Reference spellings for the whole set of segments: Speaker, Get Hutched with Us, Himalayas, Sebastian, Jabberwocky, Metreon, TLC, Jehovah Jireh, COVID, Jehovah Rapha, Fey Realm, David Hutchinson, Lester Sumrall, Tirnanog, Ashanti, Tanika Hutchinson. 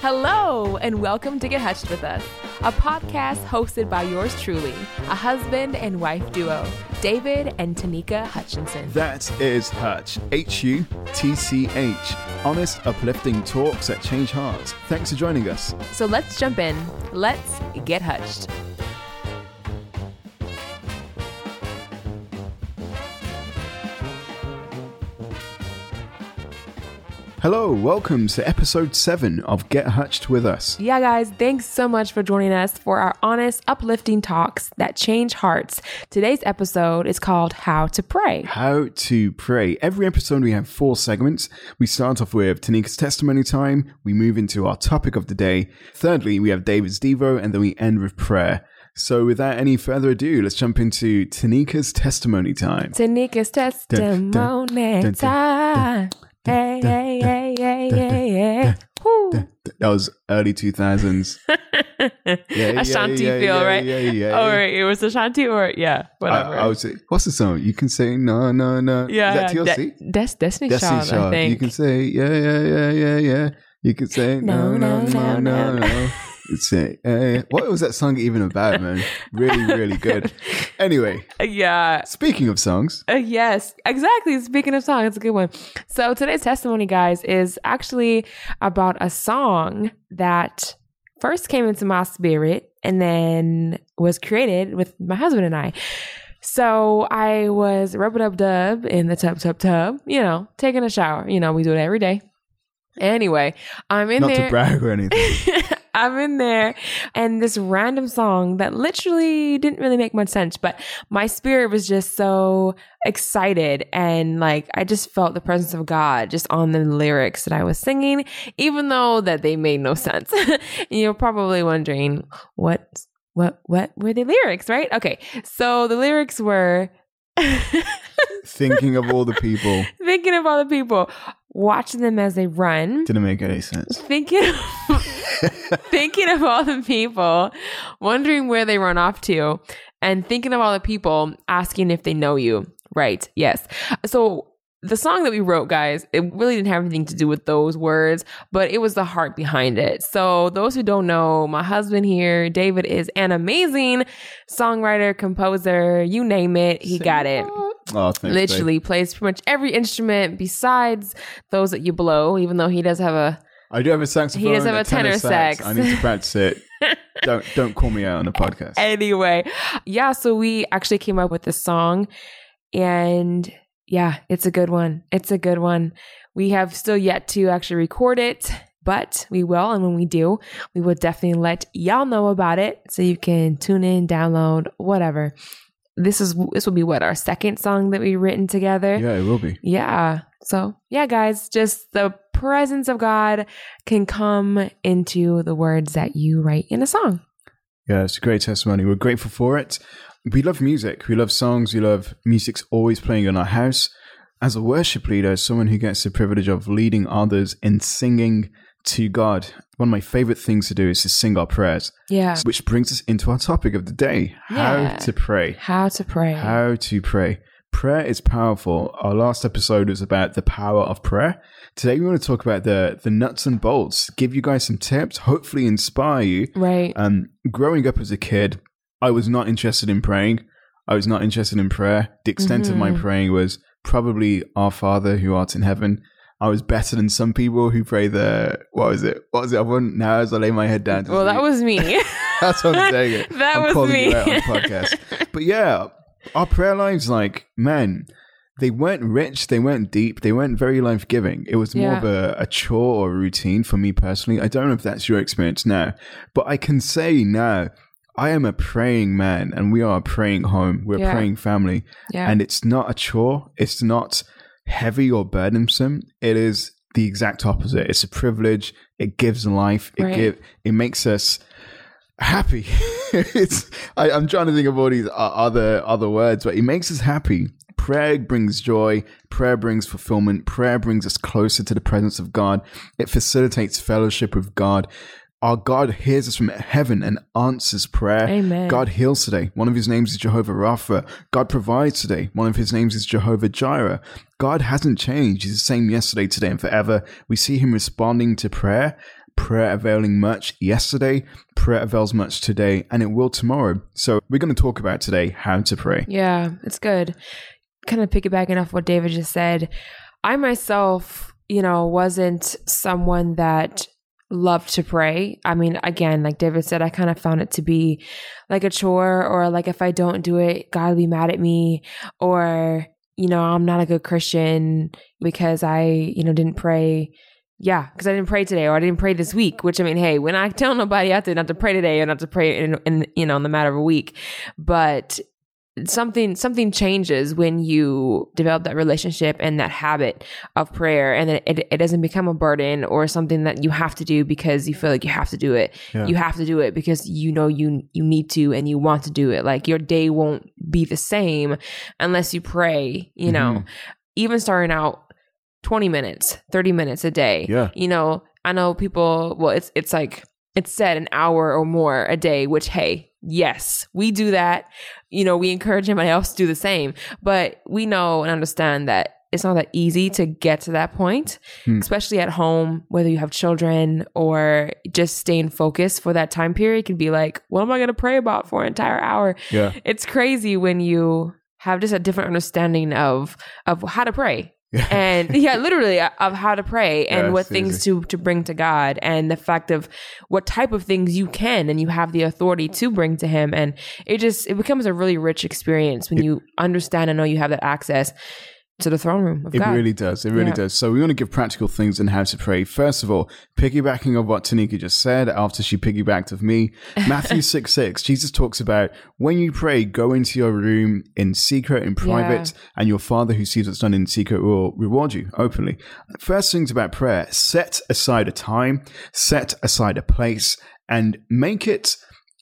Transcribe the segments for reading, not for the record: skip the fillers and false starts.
Hello, and welcome to Get Hutched with Us, a podcast hosted by yours truly, a husband and wife duo, David and Tanika Hutchinson. That is Hutch, Hutch, honest, uplifting talks that change hearts. Thanks for joining us. So let's jump in. Let's get hutched. Hello, welcome to episode 7 of Get Hutched with Us. Yeah, guys, thanks so much for joining us for our honest, uplifting talks that change hearts. Today's episode is called How to Pray. How to Pray. Every episode we have 4 segments. We start off with Tanika's testimony time. We move into our topic of the day. Thirdly, we have David's Devo, and then we end with prayer. So without any further ado, let's jump into Tanika's testimony time. Tanika's testimony time. Hey, hey, hey, hey, hey, hey. That was early 2000s. Ashanti feel, right? Yeah. All right, it was Ashanti or, yeah, whatever. I would say, what's the song? You can say, no, no, no. Yeah, is that TLC? That's Destiny's Child, I think. You can say, yeah. You can say, no. It's what was that song even about, man? Really good. Anyway, yeah, speaking of songs, yes, exactly, speaking of songs, it's a good one. So today's testimony, guys, is actually about a song that first came into my spirit and then was created with my husband and I. So I was rub-a-dub-dub in the tub, taking a shower, we do it every day. Anyway, I'm in there. Not to brag or anything. I'm in there, and this random song that literally didn't really make much sense, but my spirit was just so excited, and I just felt the presence of God just on the lyrics that I was singing, even though that they made no sense. You're probably wondering, what were the lyrics, right? Okay, so the lyrics were... Thinking of all the people. Watching them as they run. Didn't make any sense. Thinking of all the people, wondering where they run off to, and thinking of all the people asking if they know you. Right. Yes. So the song that we wrote, guys, it really didn't have anything to do with those words, but it was the heart behind it. So those who don't know, my husband here, David, is an amazing songwriter, composer, you name it, he got it. Oh, thanks, literally, babe. Plays pretty much every instrument besides those that you blow, even though he does have a... I do have a saxophone. He does have a tenor sax. I need to practice it. Don't call me out on the podcast. Anyway, yeah, so we actually came up with this song, and... yeah, it's a good one. We have still yet to actually record it, but we will. And when we do, we will definitely let y'all know about it. So you can tune in, download, whatever. This will be what, our second song that we've written together? Yeah, it will be. Yeah. So yeah, guys, just the presence of God can come into the words that you write in a song. Yeah, it's a great testimony. We're grateful for it. We love music. We love songs. We love music's always playing in our house. As a worship leader, as someone who gets the privilege of leading others in singing to God, one of my favorite things to do is to sing our prayers. Yeah. Which brings us into our topic of the day, how to pray. How to pray. Prayer is powerful. Our last episode was about the power of prayer. Today, we want to talk about the nuts and bolts, give you guys some tips, hopefully inspire you. Right. Growing up as a kid, I was not interested in praying. I was not interested in prayer. The extent of my praying was probably Our Father who art in heaven. I was better than some people who pray what was it? I wouldn't now as I lay my head down. Well, sleep. That was me. That's what I'm saying. I'm calling you out on the podcast. But yeah, our prayer lives, they weren't rich, they weren't deep, they weren't very life-giving. It was more of a chore or a routine for me personally. I don't know if that's your experience now, but I can say now, I am a praying man, and we are a praying home. We're a praying family. Yeah. And it's not a chore. It's not heavy or burdensome. It is the exact opposite. It's a privilege. It gives life. It makes us happy. I'm trying to think of all these other words, but it makes us happy. Prayer brings joy. Prayer brings fulfillment. Prayer brings us closer to the presence of God. It facilitates fellowship with God. Our God hears us from heaven and answers prayer. Amen. God heals today. One of his names is Jehovah Rapha. God provides today. One of his names is Jehovah Jireh. God hasn't changed. He's the same yesterday, today, and forever. We see him responding to prayer. Prayer availing much yesterday, prayer avails much today, and it will tomorrow. So we're going to talk about today how to pray. Yeah, it's good. Kind of piggybacking off what David just said, I myself, wasn't someone that loved to pray. I mean, again, like David said, I kind of found it to be like a chore, or like if I don't do it, God will be mad at me, or, I'm not a good Christian because I, didn't pray. Yeah, because I didn't pray today, or I didn't pray this week, which, I mean, hey, when I tell nobody out there not to pray today or not to pray in the matter of a week, but something changes when you develop that relationship and that habit of prayer, and it doesn't become a burden or something that you have to do because you feel like you have to do it. Yeah. You have to do it because you need to and you want to do it. Like, your day won't be the same unless you pray, mm-hmm. Even starting out 20 minutes, 30 minutes a day. Yeah. I know people, well, it's like, it's said an hour or more a day, which, hey, yes, we do that. We encourage everybody else to do the same, but we know and understand that it's not that easy to get to that point, especially at home, whether you have children or just staying focused for that time period can be like, what am I going to pray about for an entire hour? Yeah. It's crazy when you have just a different understanding of how to pray. And yeah, literally of how to pray and what things to bring to God, and the fact of what type of things you can and you have the authority to bring to him. And it becomes a really rich experience when you understand and know you have that access to the throne room of God. It really does. It really does. So we want to give practical things on how to pray. First of all, piggybacking on what Tanika just said after she piggybacked of me, Matthew 6:6, Jesus talks about when you pray, go into your room in secret, in private, and your Father who sees what's done in secret will reward you openly. First things about prayer, set aside a time, set aside a place, and make it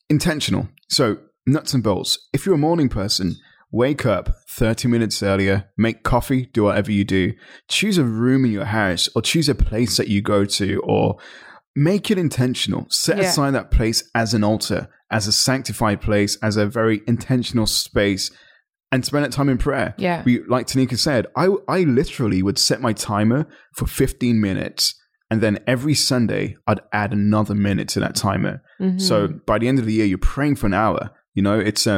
intentional. So nuts and bolts. If you're a morning person, wake up 30 minutes earlier, make coffee, do whatever you do. Choose a room in your house, or choose a place that you go to, or make it intentional. Set aside that place as an altar, as a sanctified place, as a very intentional space, and spend that time in prayer. Yeah. Like Tanika said, I literally would set my timer for 15 minutes. And then every Sunday, I'd add another minute to that timer. Mm-hmm. So by the end of the year, you're praying for an hour. It's...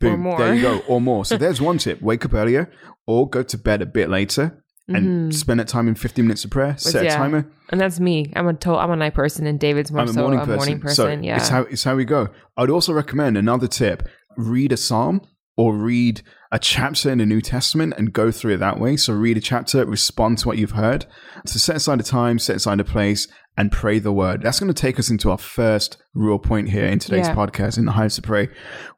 Boom, or more. There you go, or more. So there's one tip. Wake up earlier or go to bed a bit later and spend that time in 15 minutes of prayer. Set a timer. And that's me. I'm a night person, and David's more morning person. So it's how we go. I'd also recommend another tip. Read a psalm or read a chapter in the New Testament and go through it that way. So read a chapter, respond to what you've heard. So set aside a time, set aside a place, and pray the word. That's going to take us into our first real point here in today's podcast, in the How to Pray.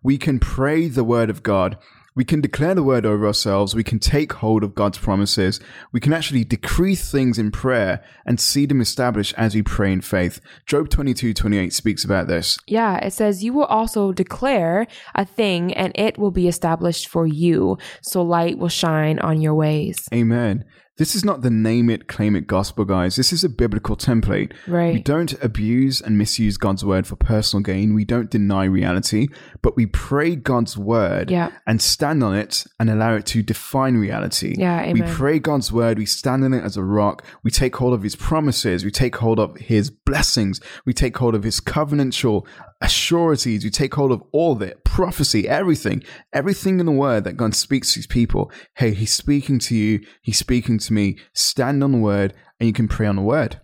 We can pray the word of God. We can declare the word over ourselves. We can take hold of God's promises. We can actually decree things in prayer and see them established as we pray in faith. Job 22:28 speaks about this. Yeah, it says, you will also declare a thing and it will be established for you. So light will shine on your ways. Amen. This is not the name it, claim it gospel, guys. This is a biblical template. Right. We don't abuse and misuse God's word for personal gain. We don't deny reality, but we pray God's word and stand on it and allow it to define reality. Yeah, amen. We pray God's word. We stand on it as a rock. We take hold of his promises. We take hold of his blessings. We take hold of his covenantal assurities. We take hold of all of it, prophecy, everything in the word that God speaks to his people. Hey, he's speaking to you. He's speaking to me. Stand on the word, and you can pray on the word.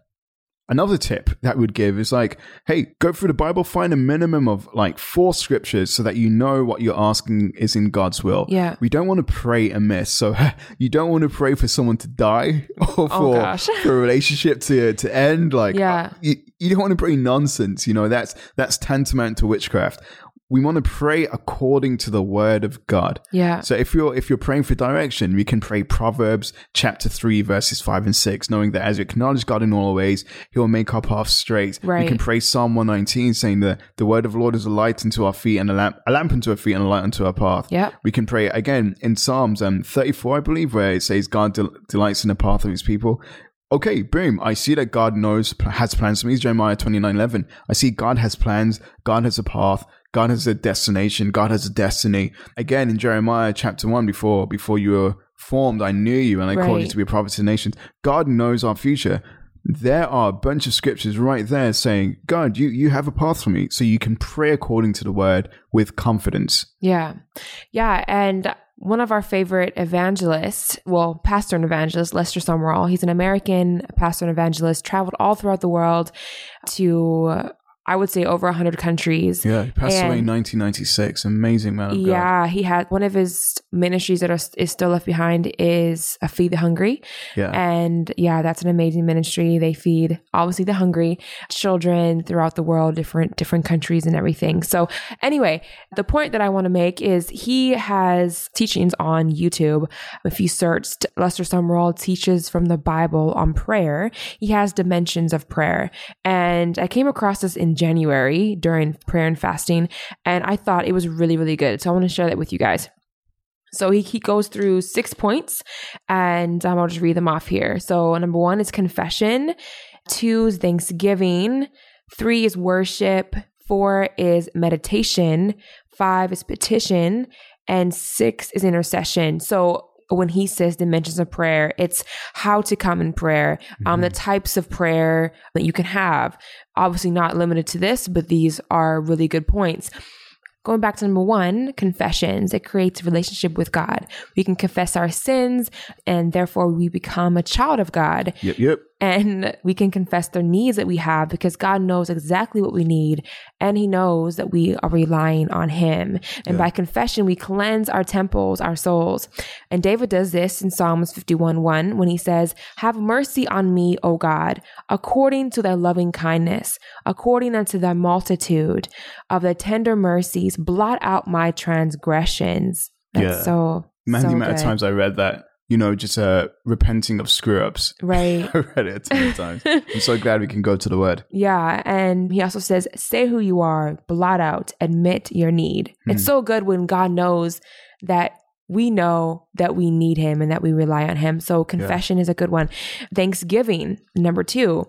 Another tip that would give is like, hey, go through the Bible, find a minimum of like 4 scriptures so that you know what you're asking is in God's will. Yeah. We don't want to pray amiss. So you don't want to pray for someone to die or for a relationship to end. Like, you don't want to pray nonsense. That's tantamount to witchcraft. We want to pray according to the word of God. Yeah. So if you're praying for direction, we can pray Proverbs chapter 3, verses 5 and 6, knowing that as we acknowledge God in all our ways, he will make our path straight. Right. We can pray Psalm 119, saying that the word of the Lord is a light unto our feet and a lamp unto our feet and a light unto our path. Yeah. We can pray again in Psalms 34, I believe, where it says God delights in the path of his people. okay, boom, I see that God knows, has plans for me. It's Jeremiah 29:11. I see God has plans. God has a path. God has a destination. God has a destiny. Again, in Jeremiah chapter 1, before you were formed, I knew you and I called you to be a prophet to the nations. God knows our future. There are a bunch of scriptures right there saying, God, you have a path for me. So you can pray according to the word with confidence. Yeah. Yeah. And one of our favorite evangelists, well, pastor and evangelist, Lester Sumrall, he's an American pastor and evangelist, traveled all throughout the world to, I would say, over 100 countries. Yeah, he passed away in 1996. Amazing man of God. Yeah, he had one of his ministries that is still left behind is Feed the Hungry. Yeah. And yeah, that's an amazing ministry. They feed, obviously, the hungry children throughout the world, different countries and everything. So anyway, the point that I want to make is he has teachings on YouTube. If you searched Lester Sumrall teaches from the Bible on prayer, he has dimensions of prayer. And I came across this in January during prayer and fasting, and I thought it was really, really good. So I want to share that with you guys. So he goes through 6 points, and I'll just read them off here. So number 1 is confession, 2 is thanksgiving, 3 is worship, 4 is meditation, 5 is petition, and 6 is intercession. So when he says dimensions of prayer, it's how to come in prayer, the types of prayer that you can have. Obviously not limited to this, but these are really good points. Going back to number 1, confessions. It creates a relationship with God. We can confess our sins, and therefore we become a child of God. Yep, yep. And we can confess the needs that we have because God knows exactly what we need, and he knows that we are relying on him. And by confession, we cleanse our temples, our souls. And David does this in Psalms 51:1 when he says, "Have mercy on me, O God, according to thy loving kindness, according unto thy multitude of thy tender mercies, blot out my transgressions." That's so, man, so the amount of times I read that. You know, just repenting of screw-ups. Right. I read it a ton of times. I'm so glad we can go to the word. Yeah. And he also says, say who you are, blot out, admit your need. Mm. It's so good when God knows that we know that we need him and that we rely on him. So confession is a good one. Thanksgiving, number 2.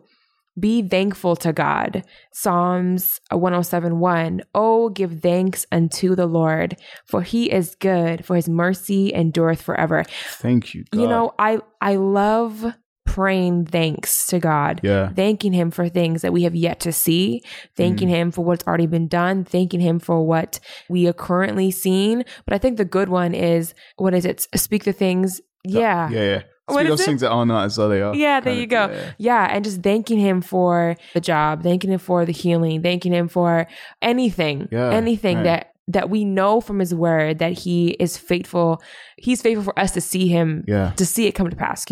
Be thankful to God. Psalms 107:1. Oh, give thanks unto the Lord, for he is good, for his mercy endureth forever. Thank you, God. You know, I love praying thanks to God, thanking him for things that we have yet to see, thanking him for what's already been done, thanking him for what we are currently seeing. But I think the good one is, what is it? Speak the things. Speak of things that are not as though they are. Yeah, there you go. Yeah, and just thanking him for the job, thanking him for the healing, thanking him for anything, that we know from his word that he is faithful. He's faithful for us to see him, to see it come to pass,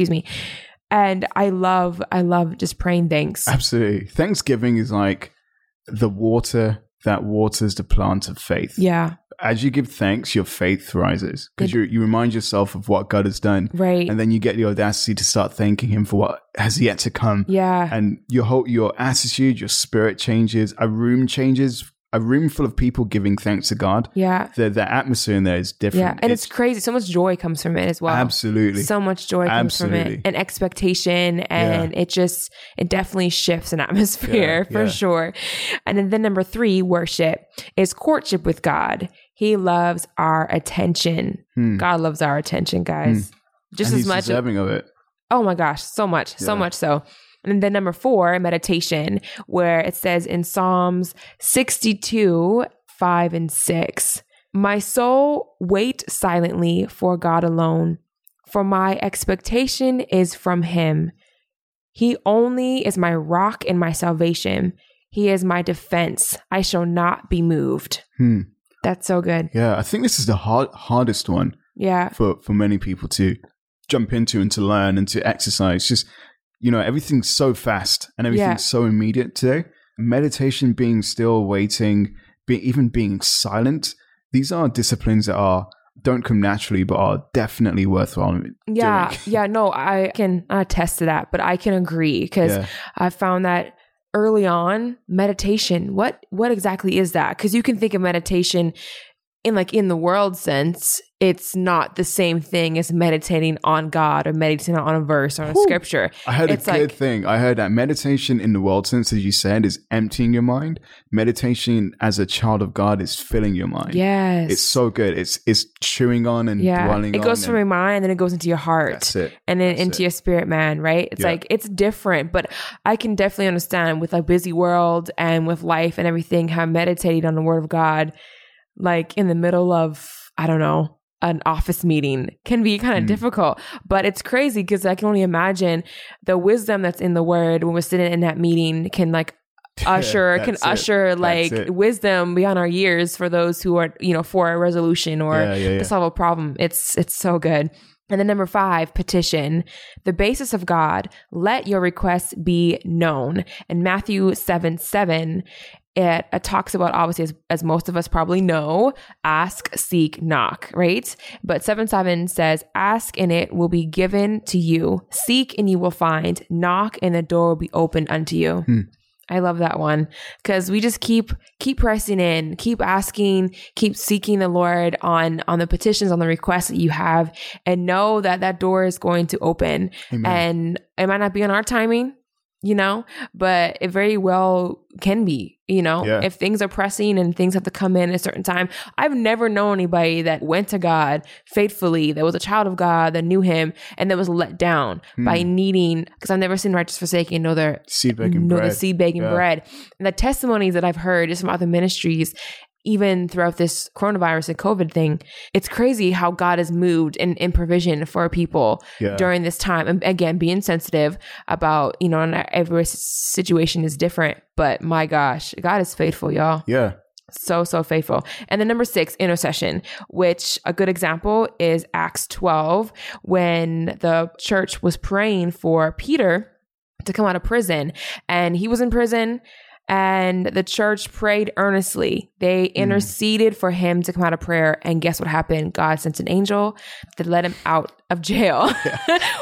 And I love just praying thanks. Absolutely. Thanksgiving is like the water that waters the plant of faith. Yeah. As you give thanks, your faith rises because you remind yourself of what God has done. Right. And then you get the audacity to start thanking him for what has yet to come. Yeah. And your whole, your attitude, your spirit changes, a room changes. A room full of people giving thanks to God. Yeah. The atmosphere in there is different. Yeah. And it's crazy. So much joy comes from it as well. Absolutely. So much joy comes from it. And expectation. And it definitely shifts an atmosphere for sure. And then number 3, worship is courtship with God. He loves our attention. God loves our attention, guys. Just and as much. Deserving of it. Oh my gosh. So much. So much so. And then number 4, meditation, where it says in Psalms 62:5-6, my soul, wait silently for God alone, for my expectation is from him. He only is my rock and my salvation. He is my defense. I shall not be moved. That's so good. Yeah, I think this is the hardest one for many people to jump into and to learn and to exercise. Just, you know, everything's so fast and everything's so immediate today. Meditation, being still, waiting, even being silent. These are disciplines that don't come naturally, but are definitely worthwhile. No, I can attest to that, but I can agree because I found that early on, meditation, what exactly is that? Because you can think of meditation in the world sense, it's not the same thing as meditating on God or meditating on a verse or on a scripture. I heard it's a good thing. I heard that meditation in the world sense, as you said, is emptying your mind. Meditation as a child of God is filling your mind. Yes. It's so good. It's chewing on and dwelling on. It goes from your mind and then it goes into your heart. That's it. And then into your spirit, man, right? It's like, it's different, but I can definitely understand with a busy world and with life and everything, how meditating on the word of God, like in the middle of, I don't know, an office meeting can be kind of difficult, but it's crazy because I can only imagine the wisdom that's in the word when we're sitting in that meeting can like usher like wisdom beyond our years for those who are, you know, for a resolution or to solve a problem. It's so good. And then number 5, petition. The basis of God, let your requests be known. And Matthew 7:7, it talks about, obviously, as most of us probably know, ask, seek, knock, right? But 7:7 says, ask and it will be given to you. Seek and you will find. Knock and the door will be opened unto you. I love that one because we just keep pressing in, keep asking, keep seeking the Lord on the petitions, on the requests that you have, and know that door is going to open. Amen. And it might not be on our timing, you know, but it very well can be, you know, if things are pressing and things have to come in at a certain time. I've never known anybody that went to God faithfully, that was a child of God, that knew him, and that was let down by needing, because I've never seen righteous forsaken, know their seed begging bread. And the testimonies that I've heard just from other ministries, even throughout this coronavirus and COVID thing, it's crazy how God has moved in provision for people during this time. And again, being sensitive about, you know, and every situation is different, but my gosh, God is faithful, y'all. Yeah. So faithful. And then number 6, intercession, which a good example is Acts 12, when the church was praying for Peter to come out of prison, and he was in prison. And the church prayed earnestly. They interceded for him to come out of prayer. And guess what happened? God sent an angel that let him out of jail,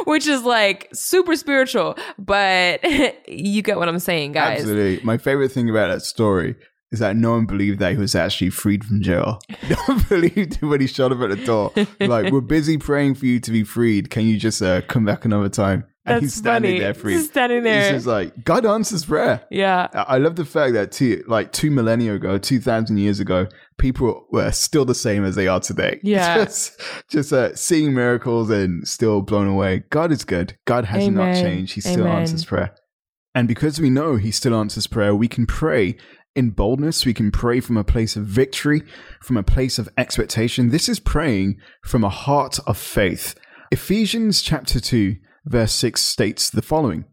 which is like super spiritual. But you get what I'm saying, guys. Absolutely. My favorite thing about that story is that no one believed that he was actually freed from jail. No one believed when he showed up at the door. Like, we're busy praying for you to be freed. Can you just come back another time? And he's standing there free. He's standing there. He's just like, God answers prayer. Yeah. I love the fact that 2,000 years ago, people were still the same as they are today. Yeah. Just seeing miracles and still blown away. God is good. God has not changed. He still answers prayer. And because we know he still answers prayer, we can pray in boldness. We can pray from a place of victory, from a place of expectation. This is praying from a heart of faith. Ephesians chapter 2. Verse 6 states the following.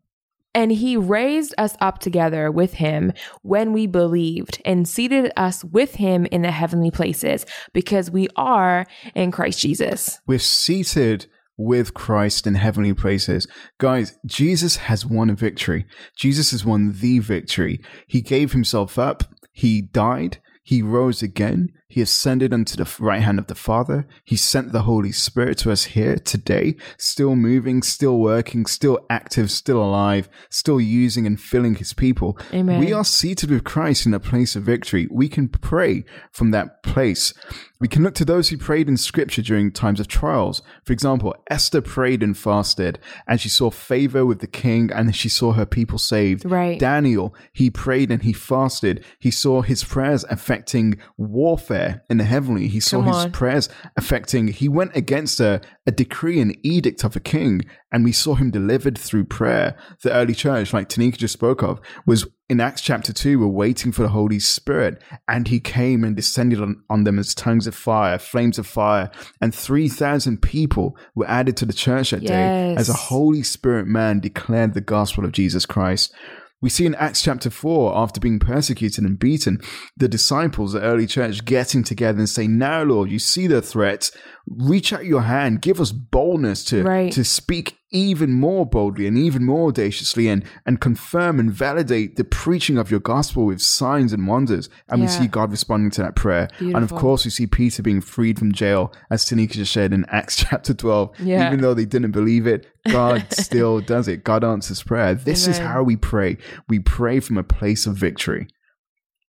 And he raised us up together with him when we believed, and seated us with him in the heavenly places, because we are in Christ Jesus. We're seated with Christ in heavenly places. Guys, Jesus has won a victory. Jesus has won the victory. He gave himself up. He died. He rose again. He ascended unto the right hand of the Father. He sent the Holy Spirit to us here today, still moving, still working, still active, still alive, still using and filling his people. Amen. We are seated with Christ in a place of victory. We can pray from that place. We can look to those who prayed in scripture during times of trials. For example, Esther prayed and fasted, and she saw favor with the king, and she saw her people saved. Right. Daniel, he prayed and he fasted. He saw his prayers affecting warfare in the heavenly. He saw his prayers affecting, he went against a decree and edict of a king, and we saw him delivered through prayer. The early church, like Tanika just spoke of, was in Acts chapter 2, we're waiting for the Holy Spirit, and he came and descended on them as tongues of fire, flames of fire, and 3,000 people were added to the church that day as a Holy Spirit man declared the gospel of Jesus Christ. We see in Acts chapter 4, after being persecuted and beaten, the disciples, the early church, getting together and saying, now, Lord, you see the threat. Reach out your hand. Give us boldness to speak even more boldly and even more audaciously, and confirm and validate the preaching of your gospel with signs and wonders. And we see God responding to that prayer. Beautiful. And of course, we see Peter being freed from jail, as Tanika just shared in Acts chapter 12. Yeah. Even though they didn't believe it, God still does it. God answers prayer. This is how we pray. We pray from a place of victory.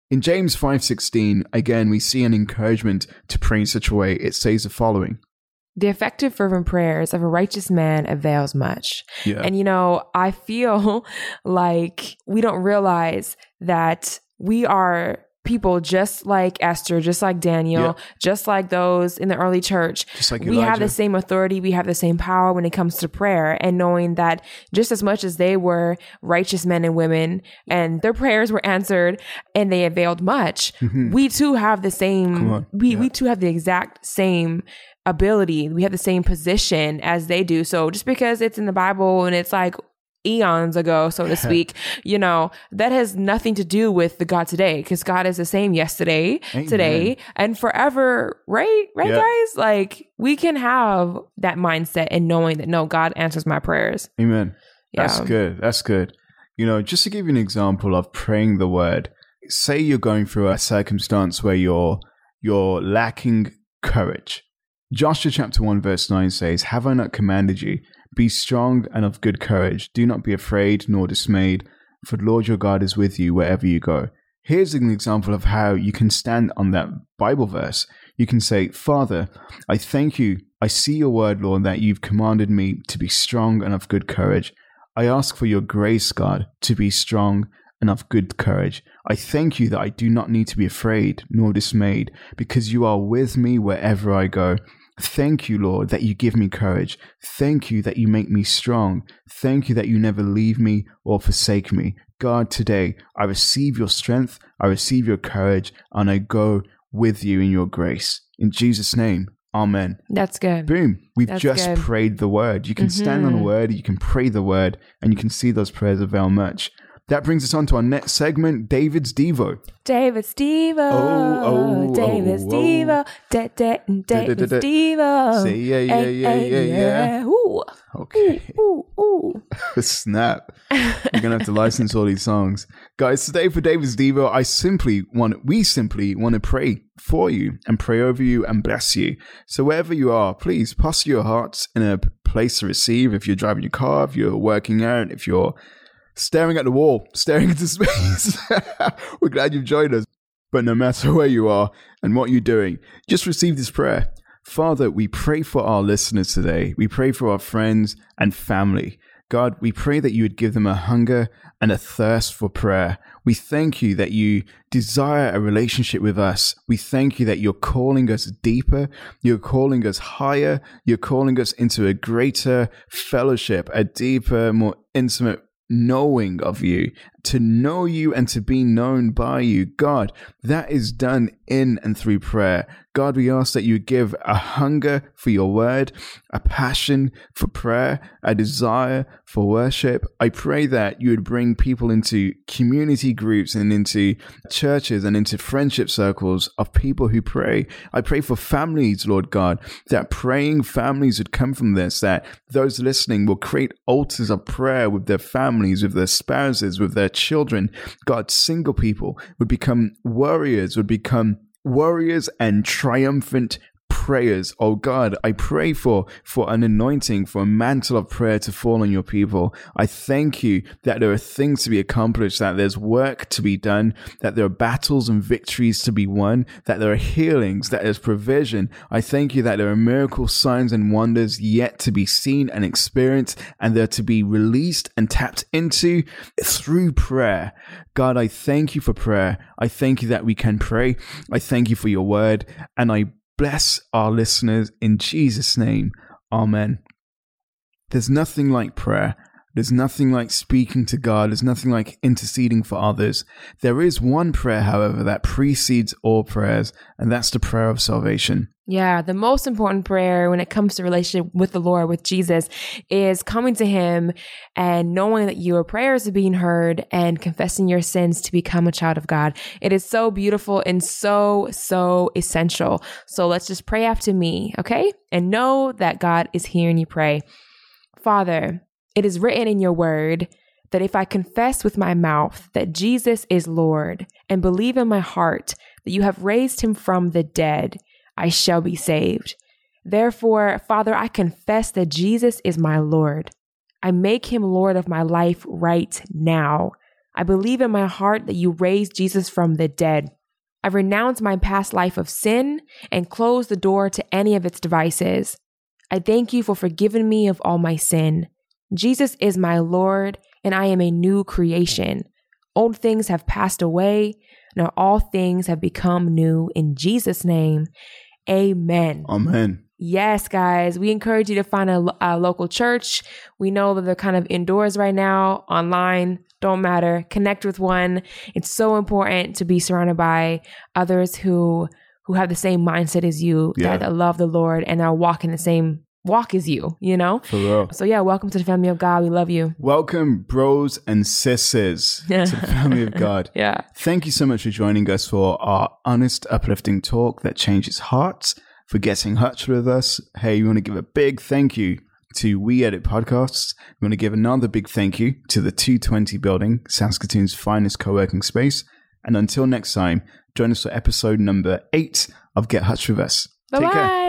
In James 5:16, again, we see an encouragement to pray in such a way. It says the following. The effective fervent prayers of a righteous man avails much. Yeah. And, you know, I feel like we don't realize that we are people just like Esther, just like Daniel, yeah, just like those in the early church. Just like Elijah. We have the same authority. We have the same power when it comes to prayer, and knowing that just as much as they were righteous men and women and their prayers were answered and they availed much, mm-hmm, we too have the same, we too have the exact same ability. We have the same position as they do. So just because it's in the Bible and it's like eons ago, so to speak, you know, that has nothing to do with the God today, because God is the same yesterday, amen, today, and forever, right? Right, yep, guys? Like, we can have that mindset and knowing that, no, God answers my prayers. Amen. Yeah. That's good. That's good. You know, just to give you an example of praying the word, say you're going through a circumstance where you're lacking courage. Joshua chapter 1 verse 9 says, "Have I not commanded you? Be strong and of good courage. Do not be afraid nor dismayed, for the Lord your God is with you wherever you go." Here's an example of how you can stand on that Bible verse. You can say, "Father, I thank you. I see your word, Lord, that you've commanded me to be strong and of good courage. I ask for your grace, God, to be strong and of good courage. I thank you that I do not need to be afraid nor dismayed, because you are with me wherever I go. Thank you, Lord, that you give me courage. Thank you that you make me strong. Thank you that you never leave me or forsake me. God, today I receive your strength, I receive your courage, and I go with you in your grace. In Jesus' name, amen." That's good. Boom. We've just prayed the word. You can stand on the word, you can pray the word, and you can see those prayers avail much. That brings us on to our next segment, David's Devo. David's Devo. Oh, David's Devo. David's Devo. Say yeah. Ooh. Okay. Ooh. Snap. You're going to have to license all these songs. Guys, today for David's Devo, we simply want to pray for you and pray over you and bless you. So wherever you are, please posture your hearts in a place to receive. If you're driving your car, if you're working out, if you're staring at the wall, staring into space. We're glad you've joined us. But no matter where you are and what you're doing, just receive this prayer. Father, we pray for our listeners today. We pray for our friends and family. God, we pray that you would give them a hunger and a thirst for prayer. We thank you that you desire a relationship with us. We thank you that you're calling us deeper. You're calling us higher. You're calling us into a greater fellowship, a deeper, more intimate knowing of you, to know you and to be known by you. God, that is done in and through prayer. God, we ask that you give a hunger for your word, a passion for prayer, a desire for worship. I pray that you would bring people into community groups and into churches and into friendship circles of people who pray. I pray for families, Lord God, that praying families would come from this, that those listening will create altars of prayer with their families, with their spouses, with their children. God, single people would become warriors, and triumphant prayers. Oh God, I pray for an anointing, for a mantle of prayer to fall on your people. I thank you that there are things to be accomplished, that there's work to be done, that there are battles and victories to be won, that there are healings, that there's provision. I thank you that there are miracles, signs, and wonders yet to be seen and experienced, and they're to be released and tapped into through prayer. God, I thank you for prayer. I thank you that we can pray. I thank you for your word, and I bless our listeners in Jesus' name. Amen. There's nothing like prayer. There's nothing like speaking to God. There's nothing like interceding for others. There is one prayer, however, that precedes all prayers, and that's the prayer of salvation. Yeah, the most important prayer when it comes to relationship with the Lord, with Jesus, is coming to him and knowing that your prayers are being heard and confessing your sins to become a child of God. It is so beautiful and so, so essential. So let's just pray after me, okay? And know that God is hearing you pray. Father, it is written in your word that if I confess with my mouth that Jesus is Lord and believe in my heart that you have raised him from the dead, I shall be saved. Therefore, Father, I confess that Jesus is my Lord. I make him Lord of my life right now. I believe in my heart that you raised Jesus from the dead. I renounce my past life of sin and close the door to any of its devices. I thank you for forgiving me of all my sin. Jesus is my Lord, and I am a new creation. Old things have passed away. Now all things have become new in Jesus' name. Amen. Amen. Yes, guys, we encourage you to find a local church. We know that they're kind of indoors right now, online, don't matter. Connect with one. It's so important to be surrounded by others who have the same mindset as you, that love the Lord and are walking the same walk as you, you know? Hello. So yeah, welcome to the family of God. We love you. Welcome, bros and sisters, to the family of God. Yeah. Thank you so much for joining us for our honest, uplifting talk that changes hearts, for getting hutched with us. Hey, we want to give a big thank you to We Edit Podcasts. We want to give another big thank you to the 220 building, Saskatoon's finest co-working space. And until next time, join us for episode number 8 of Get Hutched with Us. Bye-bye. Take care.